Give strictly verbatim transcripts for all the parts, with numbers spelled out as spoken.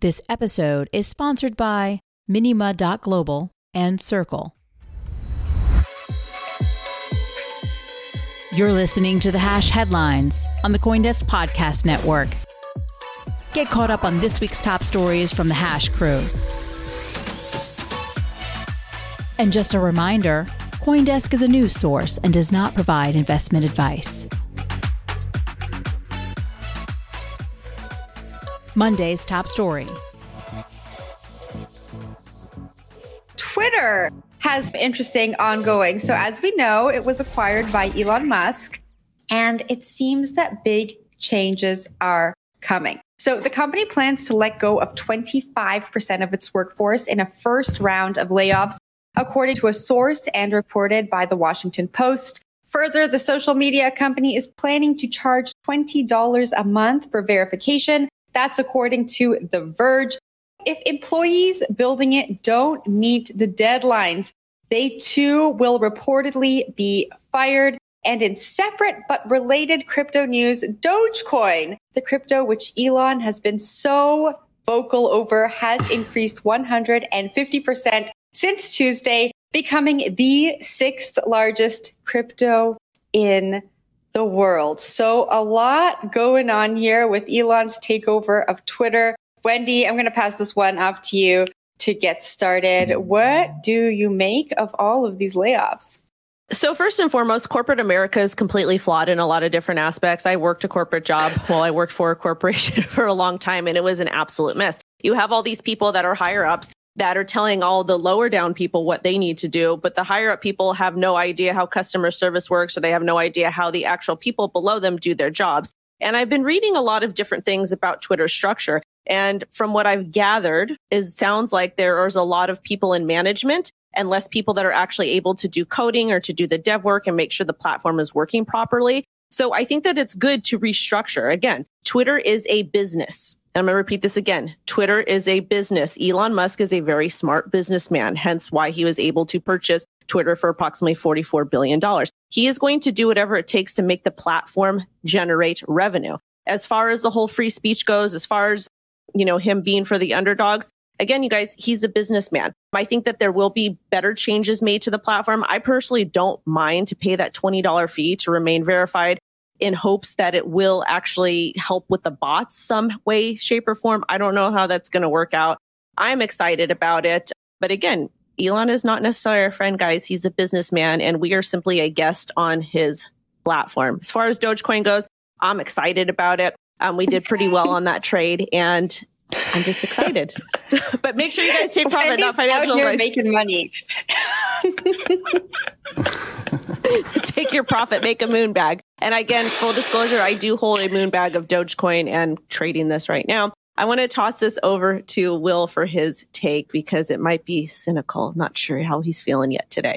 This episode is sponsored by minima dot global and Circle. You're listening to the Hash Headlines on the CoinDesk Podcast Network. Get caught up on this week's top stories from the Hash crew. And just a reminder, CoinDesk is a news source and does not provide investment advice. Monday's top story. Twitter has interesting ongoing. So as we know, it was acquired by Elon Musk, and it seems that big changes are coming. So the company plans to let go of twenty-five percent of its workforce in a first round of layoffs, according to a source and reported by the Washington Post. Further, the social media company is planning to charge twenty dollars a month for verification. That's according to The Verge. If employees building it don't meet the deadlines, they too will reportedly be fired. And in separate but related crypto news, Dogecoin, the crypto which Elon has been so vocal over, has increased one hundred fifty percent since Tuesday, becoming the sixth largest crypto in the world. So a lot going on here with Elon's takeover of Twitter. Wendy, I'm going to pass this one off to you to get started. What do you make of all of these layoffs? So first and foremost, corporate America is completely flawed in a lot of different aspects. I worked a corporate job while I worked for a corporation for a long time, and it was an absolute mess. You have all these people that are higher ups that are telling all the lower down people what they need to do, but the higher up people have no idea how customer service works, or they have no idea how the actual people below them do their jobs. And I've been reading a lot of different things about Twitter's structure. And from what I've gathered, it sounds like there is a lot of people in management and less people that are actually able to do coding or to do the dev work and make sure the platform is working properly. So I think that it's good to restructure. Again, Twitter is a business. And I'm going to repeat this again. Twitter is a business. Elon Musk is a very smart businessman, hence why he was able to purchase Twitter for approximately forty-four billion dollars. He is going to do whatever it takes to make the platform generate revenue. As far as the whole free speech goes, as far as, you know, him being for the underdogs, again, you guys, he's a businessman. I think that there will be better changes made to the platform. I personally don't mind to pay that twenty dollars fee to remain verified in hopes that it will actually help with the bots some way, shape, or form. I don't know how that's going to work out. I'm excited about it. But again, Elon is not necessarily our friend, guys. He's a businessman, and we are simply a guest on his platform. As far as Dogecoin goes, I'm excited about it. Um, we did pretty well on that trade, and I'm just excited. So, but make sure you guys take profit, not financial advice. You're making money. Take your profit, make a moon bag. And again, full disclosure, I do hold a moon bag of Dogecoin and trading this right now. I want to toss this over to Will for his take because it might be cynical. Not sure how he's feeling yet today.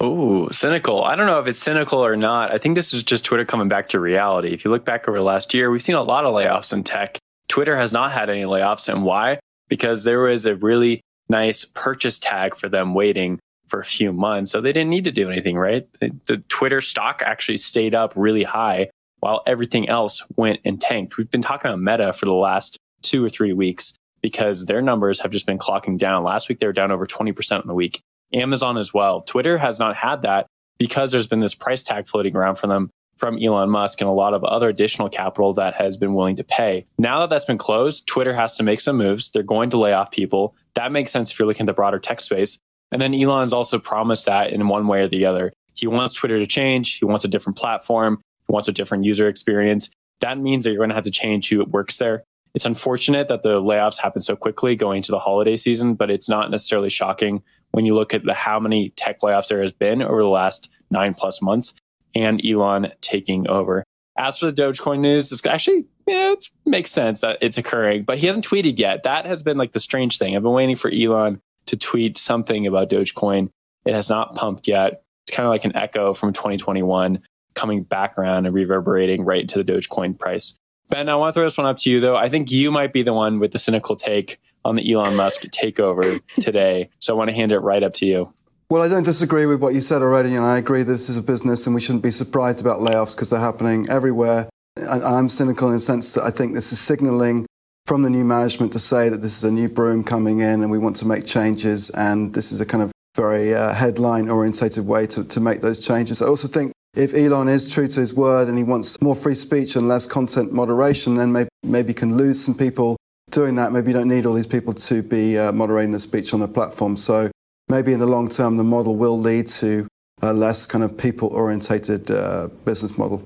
Oh, cynical. I don't know if it's cynical or not. I think this is just Twitter coming back to reality. If you look back over the last year, we've seen a lot of layoffs in tech. Twitter has not had any layoffs. And why? Because there was a really nice purchase tag for them waiting for a few months. So they didn't need to do anything, right? The, the Twitter stock actually stayed up really high while everything else went and tanked. We've been talking about Meta for the last two or three weeks because their numbers have just been clocking down. Last week, they were down over twenty percent in the week. Amazon as well. Twitter has not had that because there's been this price tag floating around for them from Elon Musk and a lot of other additional capital that has been willing to pay. Now that that's been closed, Twitter has to make some moves. They're going to lay off people. That makes sense if you're looking at the broader tech space. And then Elon's also promised that in one way or the other. He wants Twitter to change. He wants a different platform. He wants a different user experience. That means that you're going to have to change who works there. It's unfortunate that the layoffs happen so quickly going into the holiday season, but it's not necessarily shocking when you look at the, how many tech layoffs there has been over the last nine plus months and Elon taking over. As for the Dogecoin news, it's actually, yeah, it makes sense that it's occurring, but he hasn't tweeted yet. That has been like the strange thing. I've been waiting for Elon to tweet something about Dogecoin. It has not pumped yet. It's kind of like an echo from twenty twenty-one coming back around and reverberating right into the Dogecoin price. Ben, I want to throw this one up to you, though. I think you might be the one with the cynical take on the Elon Musk takeover today. So I want to hand it right up to you. Well, I don't disagree with what you said already, and I agree this is a business and we shouldn't be surprised about layoffs because they're happening everywhere. And I'm cynical in the sense that I think this is signaling from the new management to say that this is a new broom coming in and we want to make changes. And this is a kind of very uh, headline-orientated way to, to make those changes. I also think if Elon is true to his word and he wants more free speech and less content moderation, then maybe, maybe can lose some people doing that. Maybe you don't need all these people to be uh, moderating the speech on the platform. So maybe in the long term, the model will lead to a less kind of people-orientated uh, business model.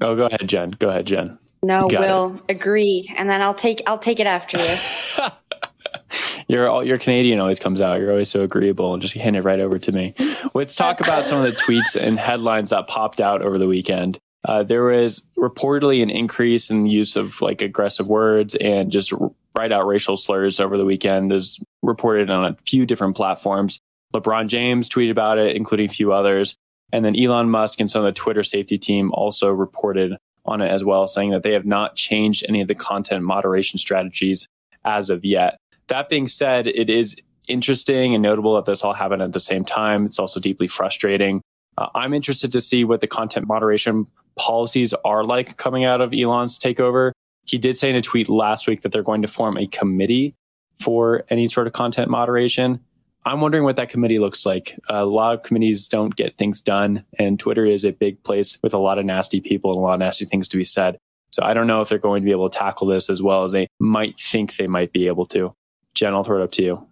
Oh, go ahead, Jen. Go ahead, Jen. No, Will, agree. And then I'll take I'll take it after you. You're all, your Canadian always comes out. You're always so agreeable and just hand it right over to me. Let's talk about some of the tweets and headlines that popped out over the weekend. Uh, there was reportedly an increase in the use of like aggressive words and just right out racial slurs over the weekend. There's reported on a few different platforms. LeBron James tweeted about it, including a few others. And then Elon Musk and some of the Twitter safety team also reported on it as well, saying that they have not changed any of the content moderation strategies as of yet. That being said, it is interesting and notable that this all happened at the same time. It's also deeply frustrating. Uh, I'm interested to see what the content moderation policies are like coming out of Elon's takeover. He did say in a tweet last week that they're going to form a committee for any sort of content moderation. I'm wondering what that committee looks like. A lot of committees don't get things done, and Twitter is a big place with a lot of nasty people and a lot of nasty things to be said. So I don't know if they're going to be able to tackle this as well as they might think they might be able to. Jen, I'll throw it up to you.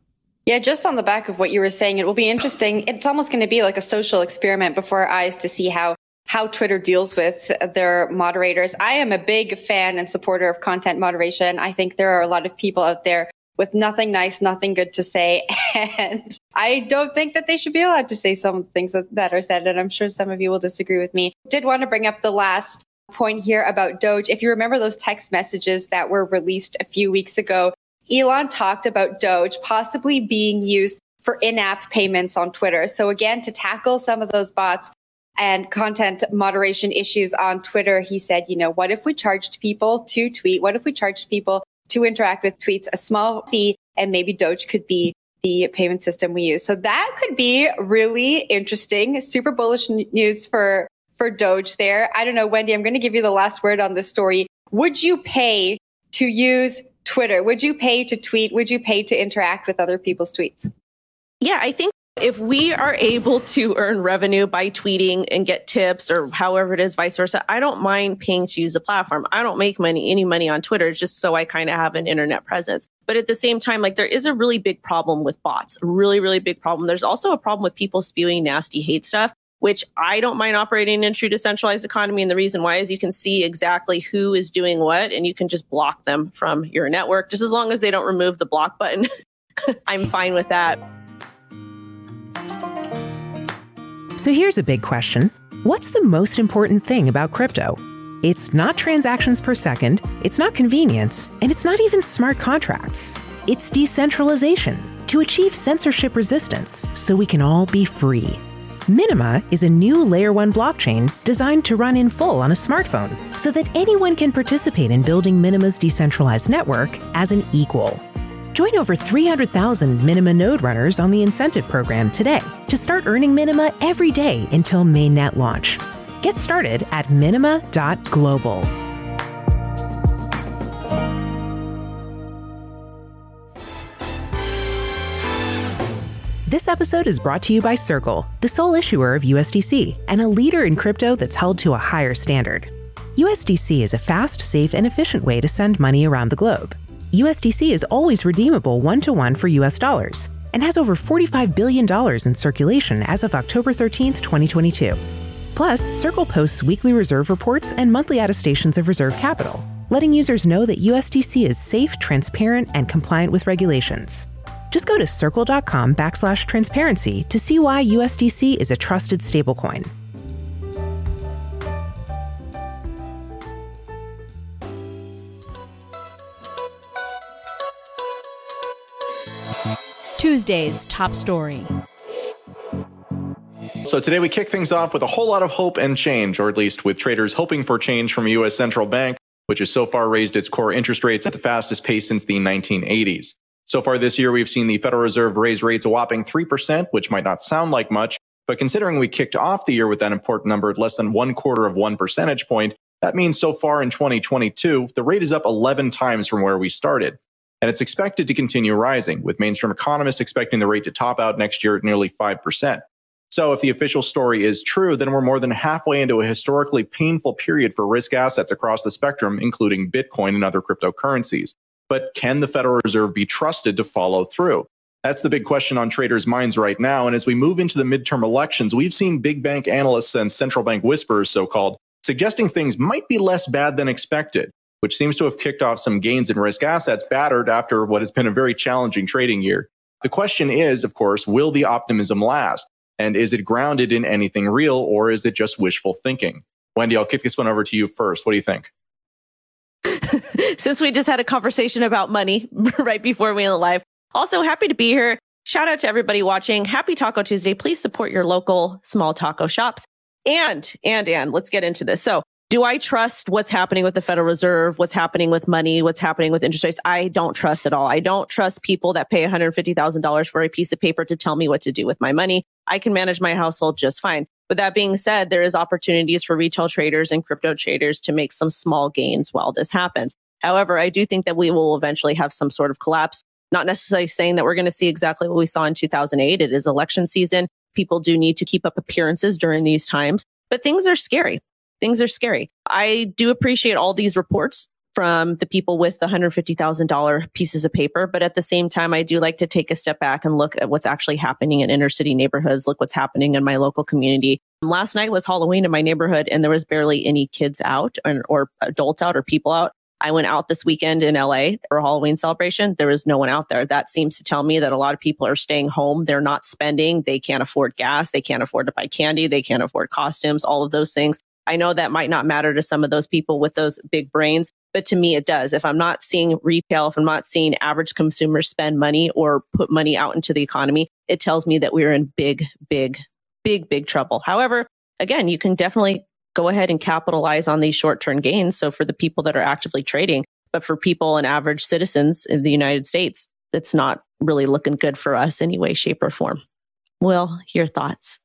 Yeah, just on the back of what you were saying, it will be interesting. It's almost going to be like a social experiment before our eyes to see how how Twitter deals with their moderators. I am a big fan and supporter of content moderation. I think there are a lot of people out there with nothing nice, nothing good to say. And I don't think that they should be allowed to say some of the things that, that are said. And I'm sure some of you will disagree with me. Did want to bring up the last point here about Doge. If you remember those text messages that were released a few weeks ago, Elon talked about Doge possibly being used for in-app payments on Twitter. So again, to tackle some of those bots and content moderation issues on Twitter, he said, you know, what if we charged people to tweet? What if we charged people to interact with tweets a small fee, and maybe Doge could be the payment system we use? So that could be really interesting, super bullish news for, for Doge there. I don't know, Wendy, I'm going to give you the last word on this story. Would you pay to use Twitter? Would you pay to tweet? Would you pay to interact with other people's tweets? Yeah, I think if we are able to earn revenue by tweeting and get tips or however it is, vice versa, I don't mind paying to use the platform. I don't make money, any money on Twitter, just so I kind of have an internet presence. But at the same time, like there is a really big problem with bots, a really, really big problem. There's also a problem with people spewing nasty hate stuff, which I don't mind operating in a true decentralized economy. And the reason why is you can see exactly who is doing what, and you can just block them from your network. Just as long as they don't remove the block button, I'm fine with that. So here's a big question. What's the most important thing about crypto? It's not transactions per second, it's not convenience, and it's not even smart contracts. It's decentralization to achieve censorship resistance so we can all be free. Minima is a new layer one blockchain designed to run in full on a smartphone so that anyone can participate in building Minima's decentralized network as an equal. Join over three hundred thousand Minima node runners on the incentive program today to start earning Minima every day until mainnet launch. Get started at minima dot global. This episode is brought to you by Circle, the sole issuer of U S D C and a leader in crypto that's held to a higher standard. U S D C is a fast, safe, and efficient way to send money around the globe. U S D C is always redeemable one-to-one for U S dollars and has over forty-five billion dollars in circulation as of October thirteenth, twenty twenty-two. Plus, Circle posts weekly reserve reports and monthly attestations of reserve capital, letting users know that U S D C is safe, transparent, and compliant with regulations. Just go to circle.com backslash transparency to see why U S D C is a trusted stablecoin. Tuesday's top story. So today we kick things off with a whole lot of hope and change, or at least with traders hoping for change from a U S central bank, which has so far raised its core interest rates at the fastest pace since the nineteen eighties. So far this year, we've seen the Federal Reserve raise rates a whopping three percent, which might not sound like much, but considering we kicked off the year with that important number at less than one quarter of one percentage point, that means so far in twenty twenty-two, the rate is up eleven times from where we started. And it's expected to continue rising, with mainstream economists expecting the rate to top out next year at nearly five percent. So if the official story is true, then we're more than halfway into a historically painful period for risk assets across the spectrum, including Bitcoin and other cryptocurrencies. But can the Federal Reserve be trusted to follow through? That's the big question on traders' minds right now. And as we move into the midterm elections, we've seen big bank analysts and central bank whisperers, so-called, suggesting things might be less bad than expected, which seems to have kicked off some gains in risk assets battered after what has been a very challenging trading year. The question is, of course, will the optimism last? And is it grounded in anything real, or is it just wishful thinking? Wendy, I'll kick this one over to you first. What do you think? Since we just had a conversation about money right before we went live. Also, happy to be here. Shout out to everybody watching. Happy Taco Tuesday. Please support your local small taco shops. And, and, and, let's get into this. So, do I trust what's happening with the Federal Reserve, what's happening with money, what's happening with interest rates? I don't trust at all. I don't trust people that pay one hundred fifty thousand dollars for a piece of paper to tell me what to do with my money. I can manage my household just fine. But that being said, there is opportunities for retail traders and crypto traders to make some small gains while this happens. However, I do think that we will eventually have some sort of collapse. Not necessarily saying that we're going to see exactly what we saw in two thousand eight. It is election season. People do need to keep up appearances during these times, but things are scary. Things are scary. I do appreciate all these reports from the people with the one hundred fifty thousand dollars pieces of paper. But at the same time, I do like to take a step back and look at what's actually happening in inner city neighborhoods. Look what's happening in my local community. Last night was Halloween in my neighborhood, and there was barely any kids out or, or adults out or people out. I went out this weekend in L A for a Halloween celebration. There was no one out there. That seems to tell me that a lot of people are staying home. They're not spending. They can't afford gas. They can't afford to buy candy. They can't afford costumes, all of those things. I know that might not matter to some of those people with those big brains, but to me, it does. If I'm not seeing retail, if I'm not seeing average consumers spend money or put money out into the economy, it tells me that we're in big, big, big, big trouble. However, again, you can definitely go ahead and capitalize on these short-term gains. So for the people that are actively trading, but for people and average citizens in the United States, it's not really looking good for us in any way, shape, or form. Will, your thoughts?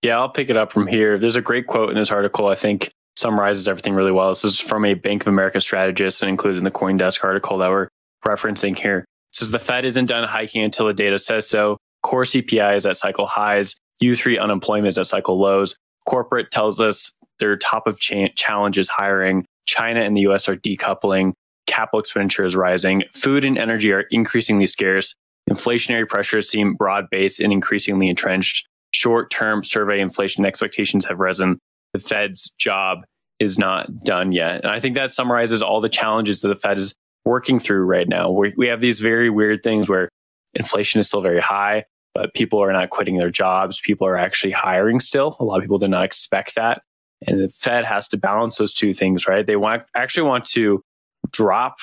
Yeah, I'll pick it up from here. There's a great quote in this article, I think summarizes everything really well. This is from a Bank of America strategist and included in the CoinDesk article that we're referencing here. It says, the Fed isn't done hiking until the data says so. Core C P I is at cycle highs. U three unemployment is at cycle lows. Corporate tells us their top of cha- challenge is hiring. China and the U S are decoupling. Capital expenditure is rising. Food and energy are increasingly scarce. Inflationary pressures seem broad-based and increasingly entrenched. Short-term survey inflation expectations have risen. The Fed's job is not done yet. And I think that summarizes all the challenges that the Fed is working through right now. We, we have these very weird things where inflation is still very high, but people are not quitting their jobs. People are actually hiring still. A lot of people did not expect that. And the Fed has to balance those two things, right? They want actually want to drop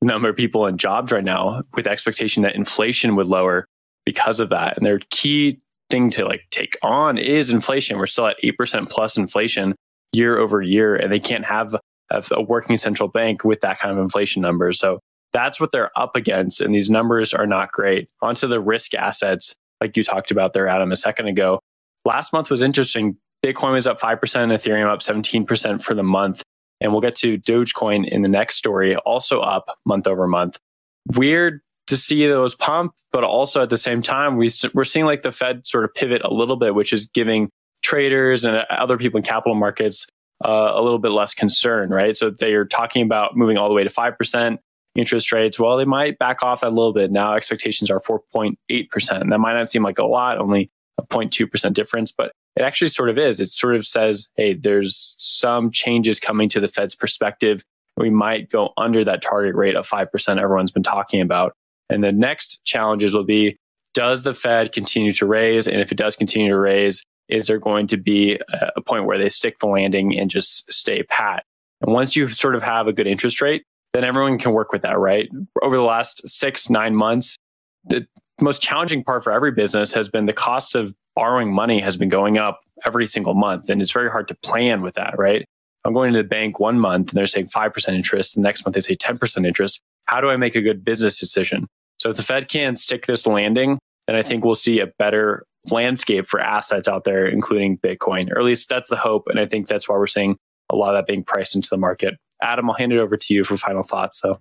the number of people in jobs right now with the expectation that inflation would lower because of that. And their key thing to like take on is inflation. We're still at eight percent plus inflation year over year, and they can't have a, a working central bank with that kind of inflation number. So that's what they're up against, and these numbers are not great. Onto the risk assets, like you talked about there, Adam, a second ago. Last month was interesting. Bitcoin was up five percent, Ethereum up seventeen percent for the month, and we'll get to Dogecoin in the next story, also up month over month. Weird to see those pump, but also at the same time, we, we're seeing like the Fed sort of pivot a little bit, which is giving traders and other people in capital markets uh, a little bit less concern, right? So they are talking about moving all the way to five percent interest rates. Well, they might back off a little bit. Now expectations are four point eight percent. And that might not seem like a lot, only a zero point two percent difference, but it actually sort of is. It sort of says, hey, there's some changes coming to the Fed's perspective. We might go under that target rate of five percent everyone's been talking about. And the next challenges will be, does the Fed continue to raise? And if it does continue to raise, is there going to be a point where they stick the landing and just stay pat? And once you sort of have a good interest rate, then everyone can work with that, right? Over the last six, nine months, the most challenging part for every business has been the cost of borrowing money has been going up every single month. And it's very hard to plan with that, right? I'm going to the bank one month and they're saying five percent interest. The next month they say ten percent interest. How do I make a good business decision? So if the Fed can stick this landing, then I think we'll see a better landscape for assets out there, including Bitcoin, or at least that's the hope. And I think that's why we're seeing a lot of that being priced into the market. Adam, I'll hand it over to you for final thoughts. So,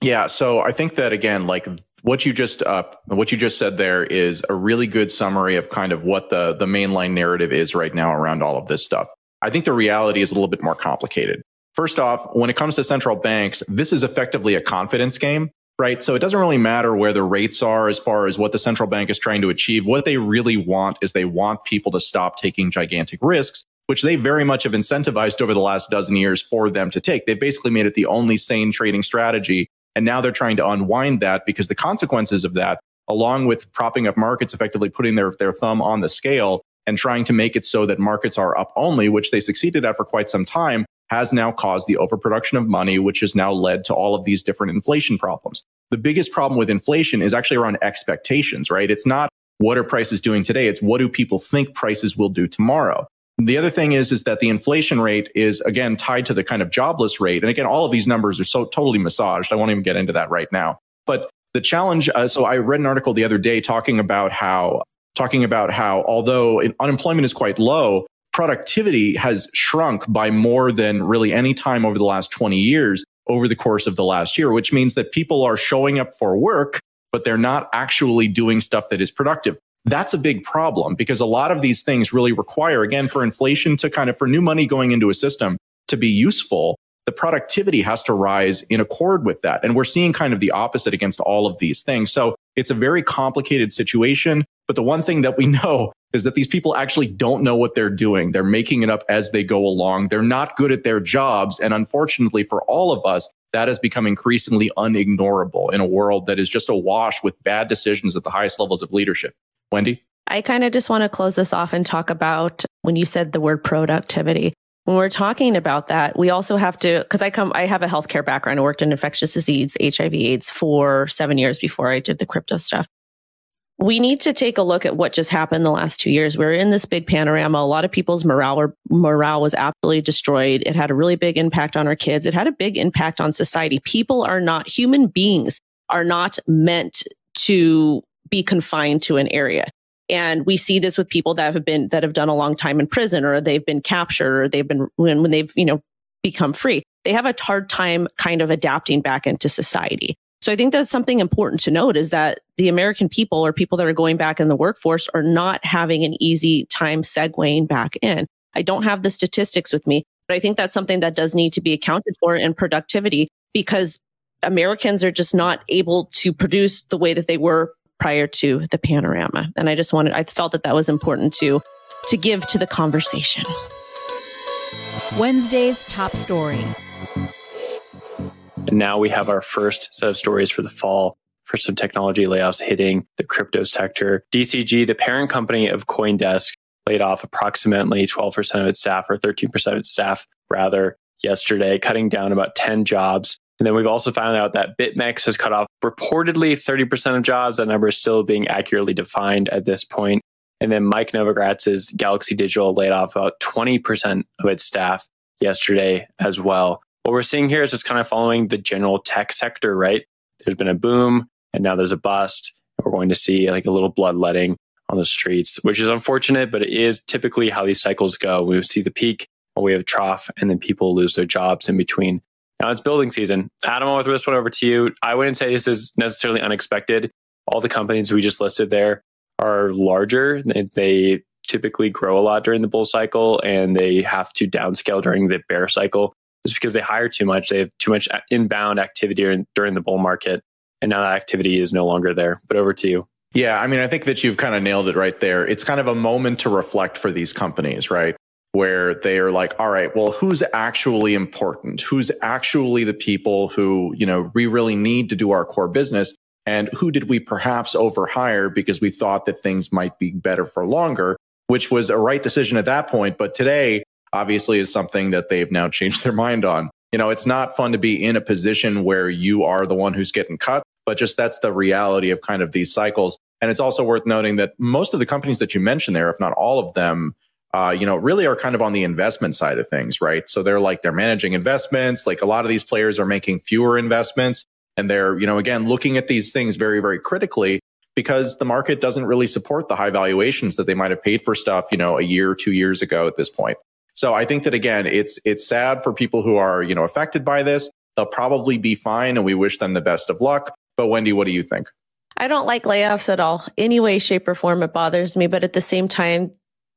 yeah, so I think that again, like what you just uh, what you just said there is a really good summary of kind of what the the mainline narrative is right now around all of this stuff. I think the reality is a little bit more complicated. First off, when it comes to central banks, this is effectively a confidence game, right? So it doesn't really matter where the rates are as far as what the central bank is trying to achieve. What they really want is they want people to stop taking gigantic risks, which they very much have incentivized over the last dozen years for them to take. They basically made it the only sane trading strategy. And now they're trying to unwind that because the consequences of that, along with propping up markets, effectively putting their, their thumb on the scale, and trying to make it so that markets are up only, which they succeeded at for quite some time, has now caused the overproduction of money, which has now led to all of these different inflation problems. The biggest problem with inflation is actually around expectations, right? It's not what are prices doing today, it's what do people think prices will do tomorrow. The other thing is, is that the inflation rate is, again, tied to the kind of jobless rate. And again, all of these numbers are so totally massaged. I won't even get into that right now. But the challenge, uh, so I read an article the other day talking about how Talking about how, although unemployment is quite low, productivity has shrunk by more than really any time over the last twenty years over the course of the last year, which means that people are showing up for work, but they're not actually doing stuff that is productive. That's a big problem because a lot of these things really require, again, for inflation to kind of, for new money going into a system to be useful, the productivity has to rise in accord with that. And we're seeing kind of the opposite against all of these things. So it's a very complicated situation. But the one thing that we know is that these people actually don't know what they're doing. They're making it up as they go along. They're not good at their jobs. And unfortunately for all of us, that has become increasingly unignorable in a world that is just awash with bad decisions at the highest levels of leadership. Wendy? I kind of just want to close this off and talk about when you said the word productivity. When we're talking about that, we also have to, because I come, I have a healthcare background. I worked in infectious disease, H I V AIDS for seven years before I did the crypto stuff. We need to take a look at what just happened the last two years. We're in this big panorama. A lot of people's morale were, morale was absolutely destroyed. It had a really big impact on our kids. It had a big impact on society. People are not, human beings are not meant to be confined to an area. And we see this with people that have been, that have done a long time in prison, or they've been captured, or they've been, when, when they've, you know, become free, they have a hard time kind of adapting back into society. So I think that's something important to note, is that the American people, or people that are going back in the workforce, are not having an easy time segueing back in. I don't have the statistics with me, but I think that's something that does need to be accounted for in productivity, because Americans are just not able to produce the way that they were prior to the panorama. And I just wanted, I felt that that was important to, to give to the conversation. Wednesday's top story. And now we have our first set of stories for the fall for some technology layoffs hitting the crypto sector. D C G, the parent company of CoinDesk, laid off approximately twelve percent of its staff, or thirteen percent of its staff rather, yesterday, cutting down about ten jobs. And then we've also found out that BitMEX has cut off reportedly thirty percent of jobs. That number is still being accurately defined at this point. And then Mike Novogratz's Galaxy Digital laid off about twenty percent of its staff yesterday as well. What we're seeing here is just kind of following the general tech sector, right? There's been a boom and now there's a bust. We're going to see like a little bloodletting on the streets, which is unfortunate, but it is typically how these cycles go. We see the peak, or we have a trough, and then people lose their jobs in between. Now it's building season. Adam, I'll throw this one over to you. I wouldn't say this is necessarily unexpected. All the companies we just listed there are larger. They, they typically grow a lot during the bull cycle, and they have to downscale during the bear cycle just because they hire too much. They have too much inbound activity during the bull market, and now that activity is no longer there. But over to you. Yeah, I mean, I think that you've kind of nailed it right there. It's kind of a moment to reflect for these companies, right? Where they are like, all right, well, who's actually important? Who's actually the people who, you know, we really need to do our core business? And who did we perhaps overhire because we thought that things might be better for longer, which was a right decision at that point. But today, obviously, is something that they've now changed their mind on. You know, it's not fun to be in a position where you are the one who's getting cut, but just that's the reality of kind of these cycles. And it's also worth noting that most of the companies that you mentioned there, if not all of them, Uh, you know, really are kind of on the investment side of things, right? So they're like, they're managing investments. Like a lot of these players are making fewer investments, and they're, you know, again, looking at these things very, very critically because the market doesn't really support the high valuations that they might have paid for stuff, you know, a year or two years ago at this point. So I think that, again, it's, it's sad for people who are, you know, affected by this. They'll probably be fine, and we wish them the best of luck. But Wendy, what do you think? I don't like layoffs at all. Any way, shape, or form, it bothers me. But at the same time,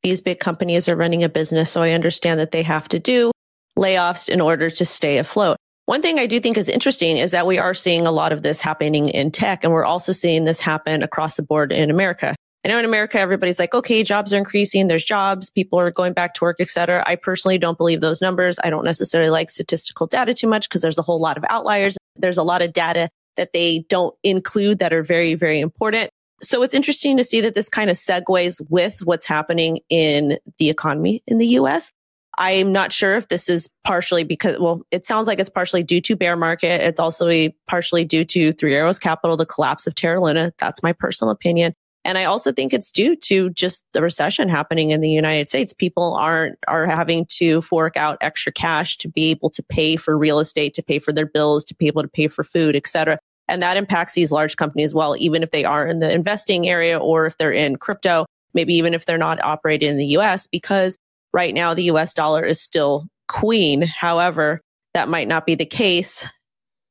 these big companies are running a business, so I understand that they have to do layoffs in order to stay afloat. One thing I do think is interesting is that we are seeing a lot of this happening in tech, and we're also seeing this happen across the board in America. I know in America, everybody's like, okay, jobs are increasing, there's jobs, people are going back to work, et cetera. I personally don't believe those numbers. I don't necessarily like statistical data too much because there's a whole lot of outliers. There's a lot of data that they don't include that are very, very important. So it's interesting to see that this kind of segues with what's happening in the economy in the U S. I'm not sure if this is partially because, well, it sounds like it's partially due to bear market. It's also partially due to Three Arrows Capital, the collapse of Terra Luna. That's my personal opinion. And I also think it's due to just the recession happening in the United States. People aren't, are having to fork out extra cash to be able to pay for real estate, to pay for their bills, to be able to pay for food, et cetera. And that impacts these large companies as well, even if they are in the investing area or if they're in crypto, maybe even if they're not operating in the U S, because right now the U S dollar is still queen. However, that might not be the case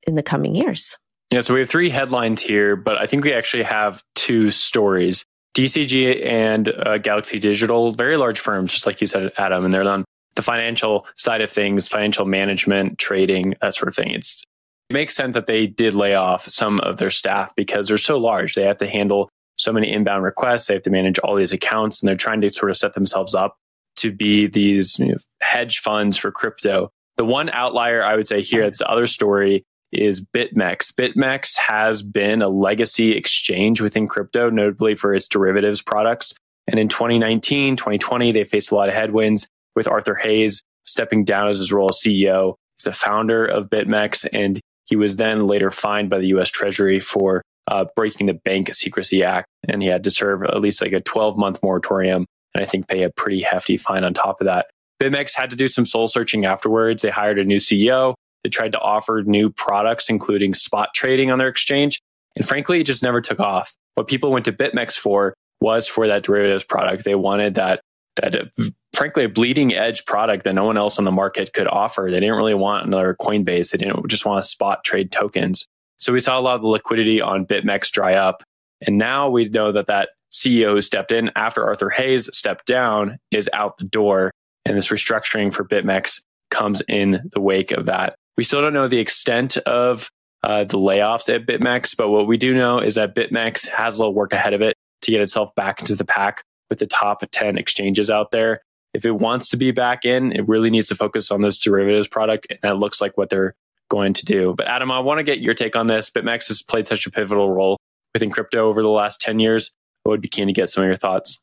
in the coming years. Yeah, so we have three headlines here, but I think we actually have two stories. D C G and uh, Galaxy Digital, very large firms, just like you said, Adam, and they're on the financial side of things, financial management, trading, that sort of thing. It's It makes sense that they did lay off some of their staff because they're so large. They have to handle so many inbound requests. They have to manage all these accounts, and they're trying to sort of set themselves up to be these, you know, hedge funds for crypto. The one outlier I would say here, that's the other story, is BitMEX. BitMEX has been a legacy exchange within crypto, notably for its derivatives products. And in twenty nineteen, twenty twenty, they faced a lot of headwinds with Arthur Hayes stepping down as his role as C E O. He's the founder of BitMEX, and he was then later fined by the U S Treasury for uh, breaking the Bank Secrecy Act, and he had to serve at least like a twelve-month moratorium, and I think pay a pretty hefty fine on top of that. BitMEX had to do some soul-searching afterwards. They hired a new C E O. They tried to offer new products, including spot trading on their exchange, and frankly, it just never took off. What people went to BitMEX for was for that derivatives product. They wanted that, that uh, frankly, a bleeding edge product that no one else on the market could offer. They didn't really want another Coinbase. They didn't just want to spot trade tokens. So we saw a lot of the liquidity on BitMEX dry up. And now we know that that C E O who stepped in after Arthur Hayes stepped down is out the door. And this restructuring for BitMEX comes in the wake of that. We still don't know the extent of uh, the layoffs at BitMEX, but what we do know is that BitMEX has a little work ahead of it to get itself back into the pack with the top ten exchanges out there. If it wants to be back in, it really needs to focus on this derivatives product, and that looks like what they're going to do. But Adam, I want to get your take on this. BitMEX has played such a pivotal role within crypto over the last ten years. I would be keen to get some of your thoughts.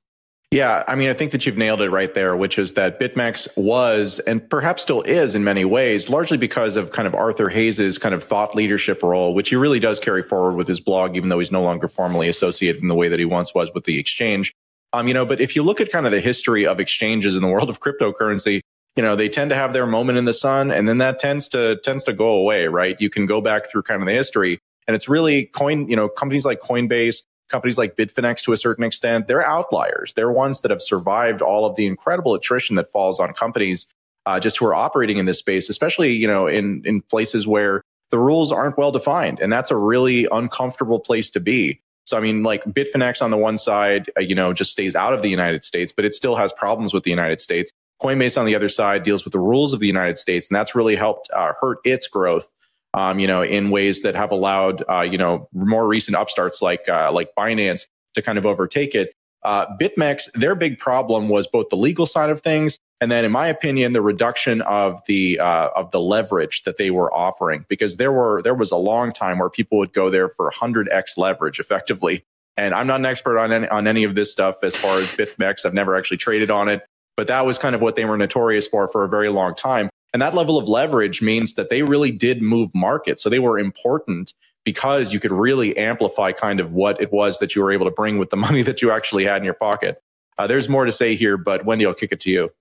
Yeah, I mean, I think that you've nailed it right there, which is that BitMEX was, and perhaps still is in many ways, largely because of kind of Arthur Hayes' kind of thought leadership role, which he really does carry forward with his blog, even though he's no longer formally associated in the way that he once was with the exchange. Um, you know, but if you look at kind of the history of exchanges in the world of cryptocurrency, you know, they tend to have their moment in the sun, and then that tends to tends to go away, right? You can go back through kind of the history, and it's really coin, you know, companies like Coinbase, companies like Bitfinex to a certain extent, they're outliers. They're ones that have survived all of the incredible attrition that falls on companies, uh, just who are operating in this space, especially, you know, in, in places where the rules aren't well defined. And that's a really uncomfortable place to be. So, I mean, like Bitfinex on the one side, uh, you know, just stays out of the United States, but it still has problems with the United States. Coinbase on the other side deals with the rules of the United States, and that's really helped uh, hurt its growth, um, you know, in ways that have allowed, uh, you know, more recent upstarts like uh, like Binance to kind of overtake it. Uh, BitMEX, their big problem was both the legal side of things, and then, in my opinion, the reduction of the uh, of the leverage that they were offering, because there were there was a long time where people would go there for one hundred x leverage, effectively. And I'm not an expert on any, on any of this stuff as far as BitMEX. I've never actually traded on it. But that was kind of what they were notorious for for a very long time. And that level of leverage means that they really did move markets. So they were important because you could really amplify kind of what it was that you were able to bring with the money that you actually had in your pocket. Uh, there's more to say here, but Wendy, I'll kick it to you.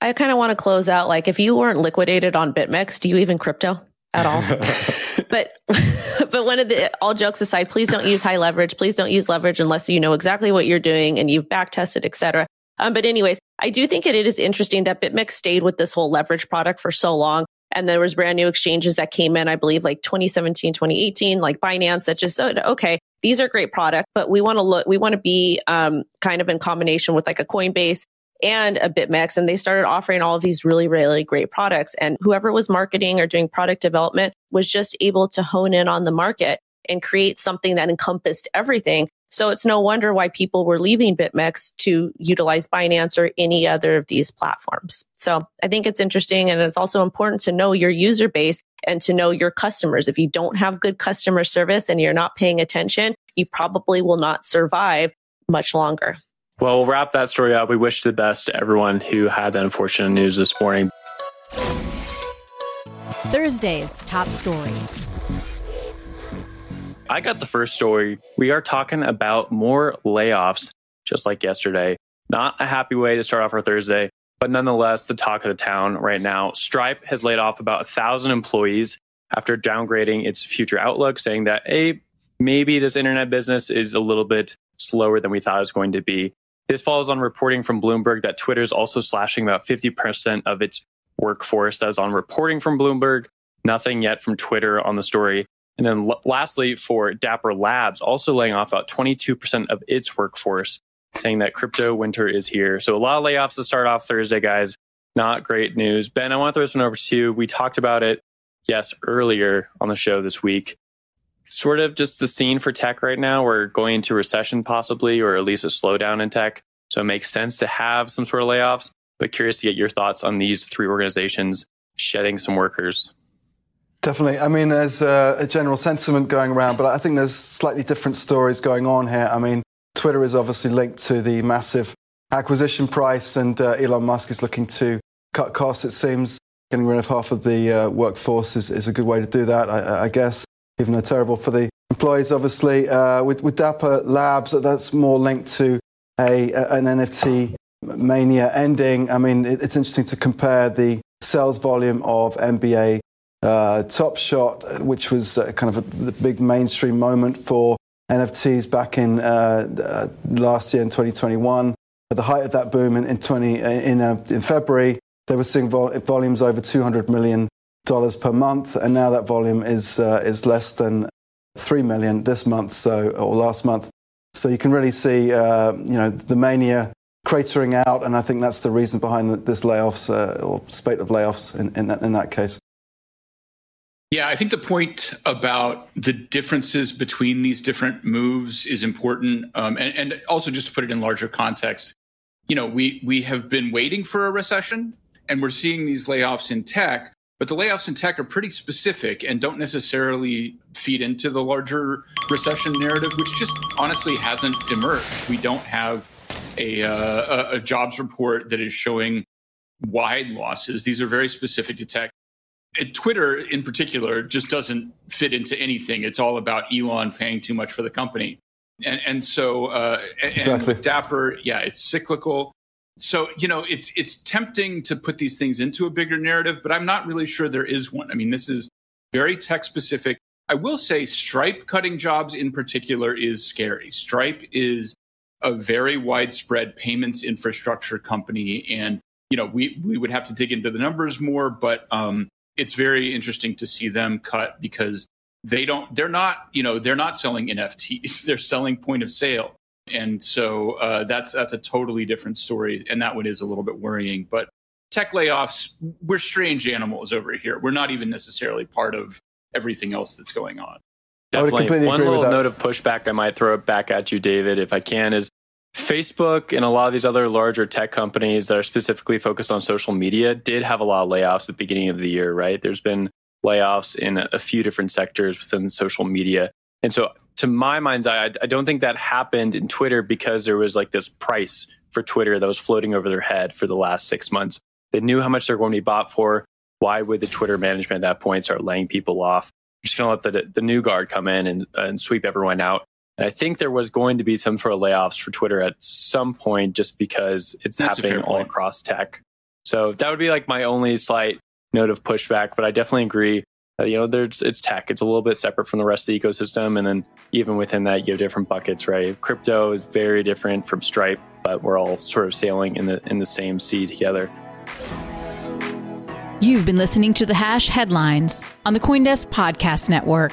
I kind of want to close out, like, if you weren't liquidated on BitMEX, do you even crypto at all? But but one of the, all jokes aside, please don't use high leverage. Please don't use leverage unless you know exactly what you're doing and you've back tested, et cetera. Um, but anyways, I do think it, it is interesting that BitMEX stayed with this whole leverage product for so long. And there was brand new exchanges that came in, I believe, like twenty seventeen, twenty eighteen, like Binance, that just said, okay, these are great products, but we want to look, we want to be um, kind of in combination with like a Coinbase and a BitMEX. And they started offering all of these really, really great products. And whoever was marketing or doing product development was just able to hone in on the market and create something that encompassed everything. So it's no wonder why people were leaving BitMEX to utilize Binance or any other of these platforms. So I think it's interesting. And it's also important to know your user base and to know your customers. If you don't have good customer service and you're not paying attention, you probably will not survive much longer. Well, we'll wrap that story up. We wish the best to everyone who had that unfortunate news this morning. Thursday's top story. I got the first story. We are talking about more layoffs, just like yesterday. Not a happy way to start off our Thursday, but nonetheless, the talk of the town right now. Stripe has laid off about one thousand employees after downgrading its future outlook, saying that, hey, maybe this internet business is a little bit slower than we thought it was going to be. This follows on reporting from Bloomberg that Twitter is also slashing about fifty percent of its workforce. That is on reporting from Bloomberg. Nothing yet from Twitter on the story. And then lastly, for Dapper Labs, also laying off about twenty-two percent of its workforce, saying that crypto winter is here. So a lot of layoffs to start off Thursday, guys. Not great news. Ben, I want to throw this one over to you. We talked about it, yes, earlier on the show this week. Sort of just the scene for tech right now. We're going into recession possibly, or at least a slowdown in tech. So it makes sense to have some sort of layoffs. But curious to get your thoughts on these three organizations shedding some workers. Definitely. I mean, there's a, a general sentiment going around, but I think there's slightly different stories going on here. I mean, Twitter is obviously linked to the massive acquisition price, and uh, Elon Musk is looking to cut costs, it seems. Getting rid of half of the uh, workforce is, is a good way to do that, I, I guess, even though terrible for the employees, obviously. Uh, with, with Dapper Labs, that's more linked to a an N F T mania ending. I mean, it, it's interesting to compare the sales volume of N B A Uh, Top Shot, which was uh, kind of a, the big mainstream moment for N F Ts back in uh, uh, last year in twenty twenty-one. At the height of that boom in in, twenty, in, uh, in February, they were seeing vol- volumes over two hundred million dollars per month, and now that volume is uh, is less than three million dollars this month, so or last month. So you can really see uh, you know the mania cratering out, and I think that's the reason behind this layoffs uh, or spate of layoffs in in that, in that case. Yeah, I think the point about the differences between these different moves is important. Um, and, and also just to put it in larger context, you know, we, we have been waiting for a recession and we're seeing these layoffs in tech, but the layoffs in tech are pretty specific and don't necessarily feed into the larger recession narrative, which just honestly hasn't emerged. We don't have a, uh, a, a jobs report that is showing wide losses. These are very specific to tech. Twitter in particular just doesn't fit into anything. It's all about Elon paying too much for the company. And and so uh, and exactly. Dapper, yeah, it's cyclical. So, you know, it's it's tempting to put these things into a bigger narrative, but I'm not really sure there is one. I mean, this is very tech specific. I will say Stripe cutting jobs in particular is scary. Stripe is a very widespread payments infrastructure company, and you know, we, we would have to dig into the numbers more, but um, it's very interesting to see them cut because they don't, they're not, you know, they're not selling N F Ts, they're selling point of sale. And so uh, that's, that's a totally different story. And that one is a little bit worrying, but tech layoffs, we're strange animals over here. We're not even necessarily part of everything else that's going on. Definitely. One little note of pushback I might throw back at you, David, if I can, is Facebook and a lot of these other larger tech companies that are specifically focused on social media did have a lot of layoffs at the beginning of the year, right? There's been layoffs in a few different sectors within social media. And so to my mind's eye, I don't think that happened in Twitter because there was like this price for Twitter that was floating over their head for the last six months. They knew how much they're going to be bought for. Why would the Twitter management at that point start laying people off? You're just going to let the, the new guard come in and, and sweep everyone out. And I think there was going to be some sort of layoffs for Twitter at some point just because it's That's happening all point. across tech. So that would be like my only slight note of pushback, but I definitely agree. Uh, you know, there's it's tech. It's a little bit separate from the rest of the ecosystem. And then even within that, you have different buckets, right? Crypto is very different from Stripe, but we're all sort of sailing in the in the same sea together. You've been listening to the Hash Headlines on the CoinDesk Podcast Network.